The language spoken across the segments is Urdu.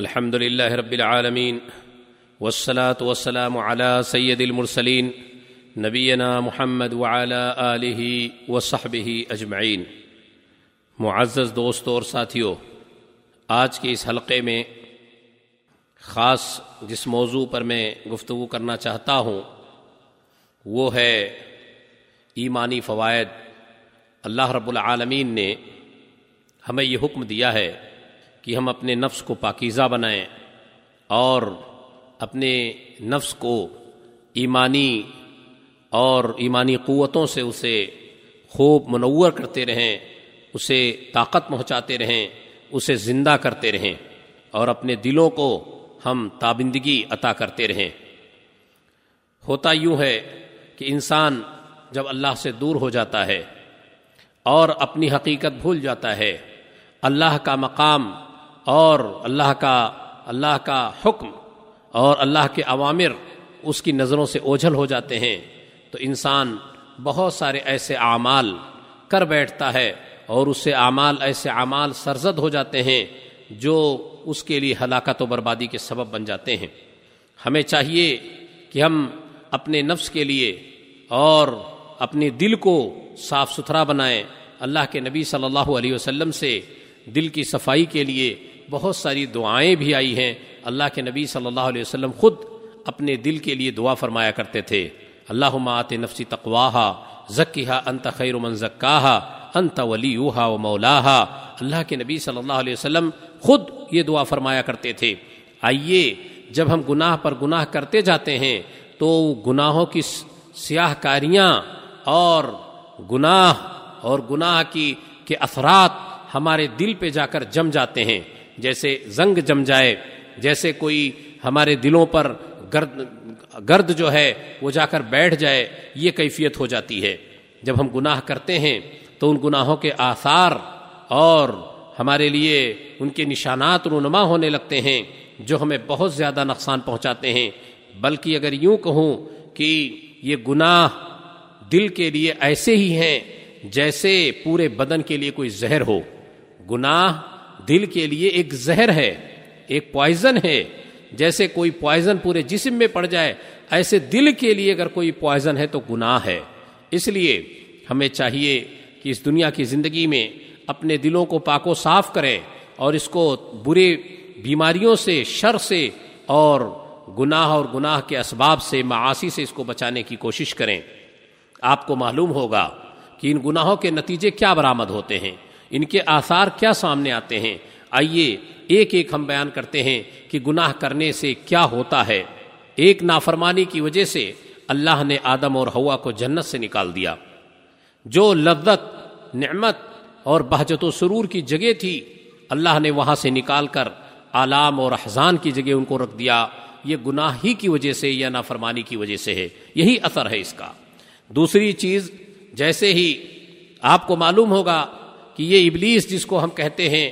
الحمد لله رب العالمين والصلاة والسلام على سيد المرسلين نبينا محمد وعلى آلہ وصحبہ اجمعین۔ معزز دوستو اور ساتھیو، آج کے اس حلقے میں خاص جس موضوع پر میں گفتگو کرنا چاہتا ہوں وہ ہے ایمانی فوائد۔ اللہ رب العالمین نے ہمیں یہ حکم دیا ہے کہ ہم اپنے نفس کو پاکیزہ بنائیں اور اپنے نفس کو ایمانی اور ایمانی قوتوں سے اسے خوب منور کرتے رہیں، اسے طاقت پہنچاتے رہیں، اسے زندہ کرتے رہیں اور اپنے دلوں کو ہم تابندگی عطا کرتے رہیں۔ ہوتا یوں ہے کہ انسان جب اللہ سے دور ہو جاتا ہے اور اپنی حقیقت بھول جاتا ہے، اللہ کا مقام اور اللہ کا حکم اور اللہ کے اوامر اس کی نظروں سے اوجھل ہو جاتے ہیں، تو انسان بہت سارے ایسے اعمال کر بیٹھتا ہے اور اس سے ایسے اعمال سرزد ہو جاتے ہیں جو اس کے لیے ہلاکت و بربادی کے سبب بن جاتے ہیں۔ ہمیں چاہیے کہ ہم اپنے نفس کے لیے اور اپنے دل کو صاف ستھرا بنائیں۔ اللہ کے نبی صلی اللہ علیہ وسلم سے دل کی صفائی کے لیے بہت ساری دعائیں بھی آئی ہیں۔ اللہ کے نبی صلی اللہ علیہ وسلم خود اپنے دل کے لیے دعا فرمایا کرتے تھے، اللہم آت نفسی تقواہا زکیہا انت خیر من زکاہا انت ولیوہا و مولاہا۔ اللہ کے نبی صلی اللہ علیہ وسلم خود یہ دعا فرمایا کرتے تھے۔ آئیے جب ہم گناہ پر گناہ کرتے جاتے ہیں تو گناہوں کی سیاہ کاریاں اور گناہ کے اثرات ہمارے دل پہ جا کر جم جاتے ہیں، جیسے زنگ جم جائے، جیسے کوئی ہمارے دلوں پر گرد جو ہے وہ جا کر بیٹھ جائے، یہ کیفیت ہو جاتی ہے۔ جب ہم گناہ کرتے ہیں تو ان گناہوں کے آثار اور ہمارے لیے ان کے نشانات رونما ہونے لگتے ہیں جو ہمیں بہت زیادہ نقصان پہنچاتے ہیں۔ بلکہ اگر یوں کہوں کہ یہ گناہ دل کے لیے ایسے ہی ہیں جیسے پورے بدن کے لیے کوئی زہر ہو۔ گناہ دل کے لیے ایک زہر ہے، ایک پوائزن ہے۔ جیسے کوئی پوائزن پورے جسم میں پڑ جائے، ایسے دل کے لیے اگر کوئی پوائزن ہے تو گناہ ہے۔ اس لیے ہمیں چاہیے کہ اس دنیا کی زندگی میں اپنے دلوں کو پاک و صاف کریں اور اس کو برے بیماریوں سے، شر سے اور گناہ کے اسباب سے، معاصی سے اس کو بچانے کی کوشش کریں۔ آپ کو معلوم ہوگا کہ ان گناہوں کے نتیجے کیا برآمد ہوتے ہیں، ان کے آثار کیا سامنے آتے ہیں۔ آئیے ایک ایک ہم بیان کرتے ہیں کہ گناہ کرنے سے کیا ہوتا ہے۔ ایک نافرمانی کی وجہ سے اللہ نے آدم اور حوا کو جنت سے نکال دیا۔ جو لذت، نعمت اور بہجت و سرور کی جگہ تھی، اللہ نے وہاں سے نکال کر آلام اور احزان کی جگہ ان کو رکھ دیا۔ یہ گناہ ہی کی وجہ سے یا نافرمانی کی وجہ سے ہے، یہی اثر ہے اس کا۔ دوسری چیز، جیسے ہی آپ کو معلوم ہوگا کہ یہ ابلیس جس کو ہم کہتے ہیں،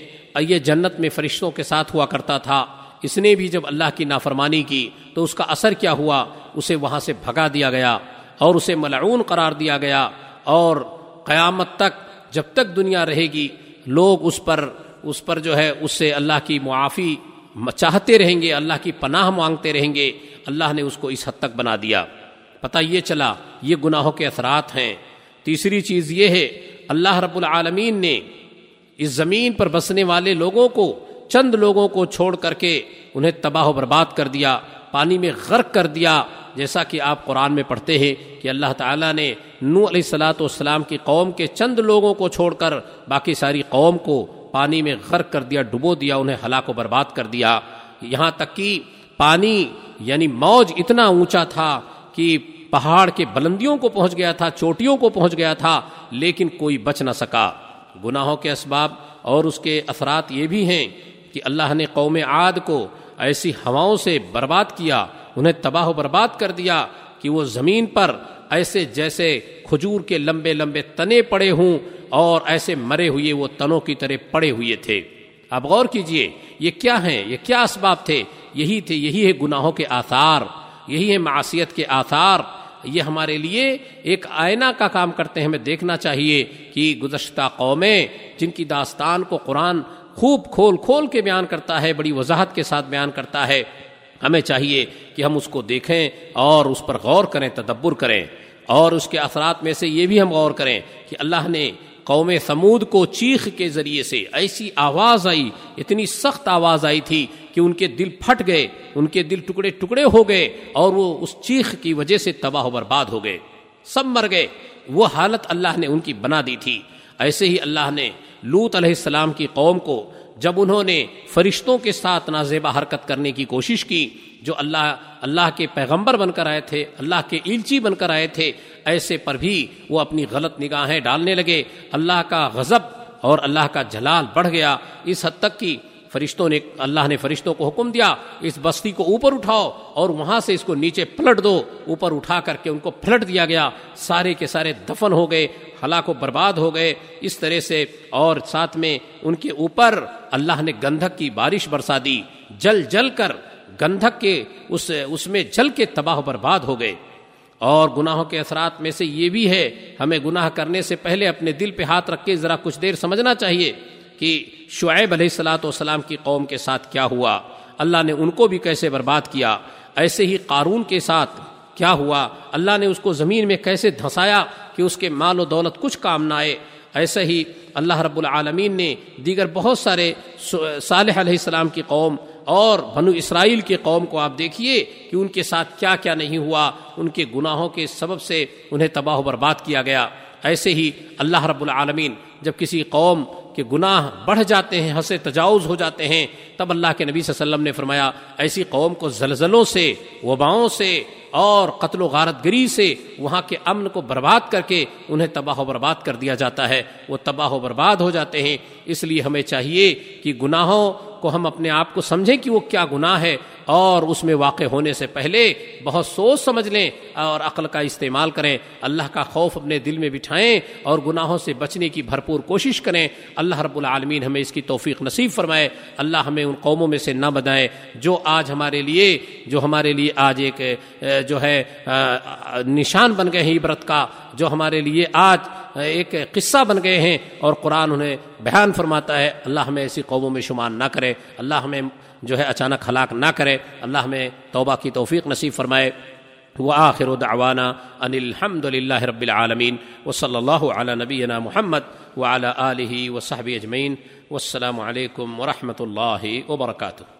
یہ جنت میں فرشتوں کے ساتھ ہوا کرتا تھا، اس نے بھی جب اللہ کی نافرمانی کی تو اس کا اثر کیا ہوا، اسے وہاں سے بھگا دیا گیا اور اسے ملعون قرار دیا گیا، اور قیامت تک جب تک دنیا رہے گی لوگ اس پر جو ہے اس سے اللہ کی معافی چاہتے رہیں گے، اللہ کی پناہ مانگتے رہیں گے۔ اللہ نے اس کو اس حد تک بنا دیا۔ پتہ یہ چلا یہ گناہوں کے اثرات ہیں۔ تیسری چیز یہ ہے، اللہ رب العالمین نے اس زمین پر بسنے والے لوگوں کو، چند لوگوں کو چھوڑ کر کے انہیں تباہ و برباد کر دیا، پانی میں غرق کر دیا، جیسا کہ آپ قرآن میں پڑھتے ہیں کہ اللہ تعالیٰ نے نوح علیہ الصلاۃ والسلام کی قوم کے چند لوگوں کو چھوڑ کر باقی ساری قوم کو پانی میں غرق کر دیا، ڈبو دیا، انہیں ہلاک و برباد کر دیا۔ یہاں تک کہ پانی یعنی موج اتنا اونچا تھا کہ پہاڑ کے بلندیوں کو پہنچ گیا تھا، چوٹیوں کو پہنچ گیا تھا، لیکن کوئی بچ نہ سکا۔ گناہوں کے اسباب اور اس کے اثرات یہ بھی ہیں کہ اللہ نے قوم عاد کو ایسی ہواؤں سے برباد کیا، انہیں تباہ و برباد کر دیا کہ وہ زمین پر ایسے جیسے کھجور کے لمبے لمبے تنے پڑے ہوں، اور ایسے مرے ہوئے وہ تنوں کی طرح پڑے ہوئے تھے۔ اب غور کیجئے، یہ کیا ہیں، یہ کیا اسباب تھے، یہی ہے گناہوں کے آثار، یہی ہے معصیت کے آثار۔ یہ ہمارے لیے ایک آئینہ کا کام کرتے ہیں۔ ہمیں دیکھنا چاہیے کہ گزشتہ قومیں جن کی داستان کو قرآن خوب کھول کھول کے بیان کرتا ہے، بڑی وضاحت کے ساتھ بیان کرتا ہے۔ ہمیں چاہیے کہ ہم اس کو دیکھیں اور اس پر غور کریں، تدبر کریں، اور اس کے اثرات میں سے یہ بھی ہم غور کریں کہ اللہ نے قوم سمود کو چیخ کے ذریعے سے ایسی آواز آئی، اتنی سخت آواز آئی تھی کہ ان کے دل پھٹ گئے، ان کے دل ٹکڑے ٹکڑے ہو گئے، اور وہ اس چیخ کی وجہ سے تباہ و برباد ہو گئے، سب مر گئے۔ وہ حالت اللہ نے ان کی بنا دی تھی۔ ایسے ہی اللہ نے لوط علیہ السلام کی قوم کو جب انہوں نے فرشتوں کے ساتھ نازیبا حرکت کرنے کی کوشش کی، جو اللہ کے پیغمبر بن کر آئے تھے، اللہ کے الچی بن کر آئے تھے، ایسے پر بھی وہ اپنی غلط نگاہیں ڈالنے لگے، اللہ کا غضب اور اللہ کا جلال بڑھ گیا، اس حد تک کہ اللہ نے فرشتوں کو حکم دیا، اس بستی کو اوپر اٹھاؤ، اور وہاں سے اس کو نیچے پلٹ دو۔ اوپر اٹھا کر کے ان کو پلٹ دیا گیا، سارے کے سارے دفن ہو گئے، ہلاک و برباد ہو گئے اس طرح سے۔ اور ساتھ میں ان کے اوپر اللہ نے گندھک کی بارش برسا دی، جل جل کر گندھک کے اس میں جل کے تباہ و برباد ہو گئے۔ اور گناہوں کے اثرات میں سے یہ بھی ہے، ہمیں گناہ کرنے سے پہلے اپنے دل پہ ہاتھ رکھ کے ذرا کچھ دیر سمجھنا چاہیے کہ شعیب علیہ الصلوۃ والسلام کی قوم کے ساتھ کیا ہوا، اللہ نے ان کو بھی کیسے برباد کیا۔ ایسے ہی قارون کے ساتھ کیا ہوا، اللہ نے اس کو زمین میں کیسے دھنسایا کہ اس کے مال و دولت کچھ کام نہ آئے۔ ایسے ہی اللہ رب العالمین نے دیگر بہت سارے صالح علیہ السلام کی قوم اور بنو اسرائیل کی قوم کو آپ دیکھیے کہ ان کے ساتھ کیا کیا نہیں ہوا، ان کے گناہوں کے سبب سے انہیں تباہ و برباد کیا گیا۔ ایسے ہی اللہ رب العالمین جب کسی قوم کے گناہ بڑھ جاتے ہیں، حد تجاوز ہو جاتے ہیں، تب اللہ کے نبی صلی اللہ علیہ وسلم نے فرمایا ایسی قوم کو زلزلوں سے، وباؤں سے اور قتل و غارت گری سے وہاں کے امن کو برباد کر کے انہیں تباہ و برباد کر دیا جاتا ہے، وہ تباہ و برباد ہو جاتے ہیں۔ اس لیے ہمیں چاہیے کہ گناہوں کو ہم اپنے آپ کو سمجھیں کہ وہ کیا گناہ ہے، اور اس میں واقع ہونے سے پہلے بہت سوچ سمجھ لیں اور عقل کا استعمال کریں، اللہ کا خوف اپنے دل میں بٹھائیں اور گناہوں سے بچنے کی بھرپور کوشش کریں۔ اللہ رب العالمین ہمیں اس کی توفیق نصیب فرمائے، اللہ ہمیں ان قوموں میں سے نہ بنائے جو آج ہمارے لیے آج ایک جو ہے نشان بن گئے ہیں عبرت کا، جو ہمارے لیے آج ایک قصہ بن گئے ہیں اور قرآن انہیں بیان فرماتا ہے۔ اللہ ہمیں ایسی قوموں میں شمار نہ کرے، اللہ ہمیں جو ہے اچانک ہلاک نہ کرے، اللہ ہمیں توبہ کی توفیق نصیب فرمائے۔ وآخر دعوانا ان الحمد للہ رب العالمین، وصلی اللہ علی نبینا محمد وعلی آلہ وصحبہ اجمعین، والسلام علیکم ورحمۃ اللہ وبرکاتہ۔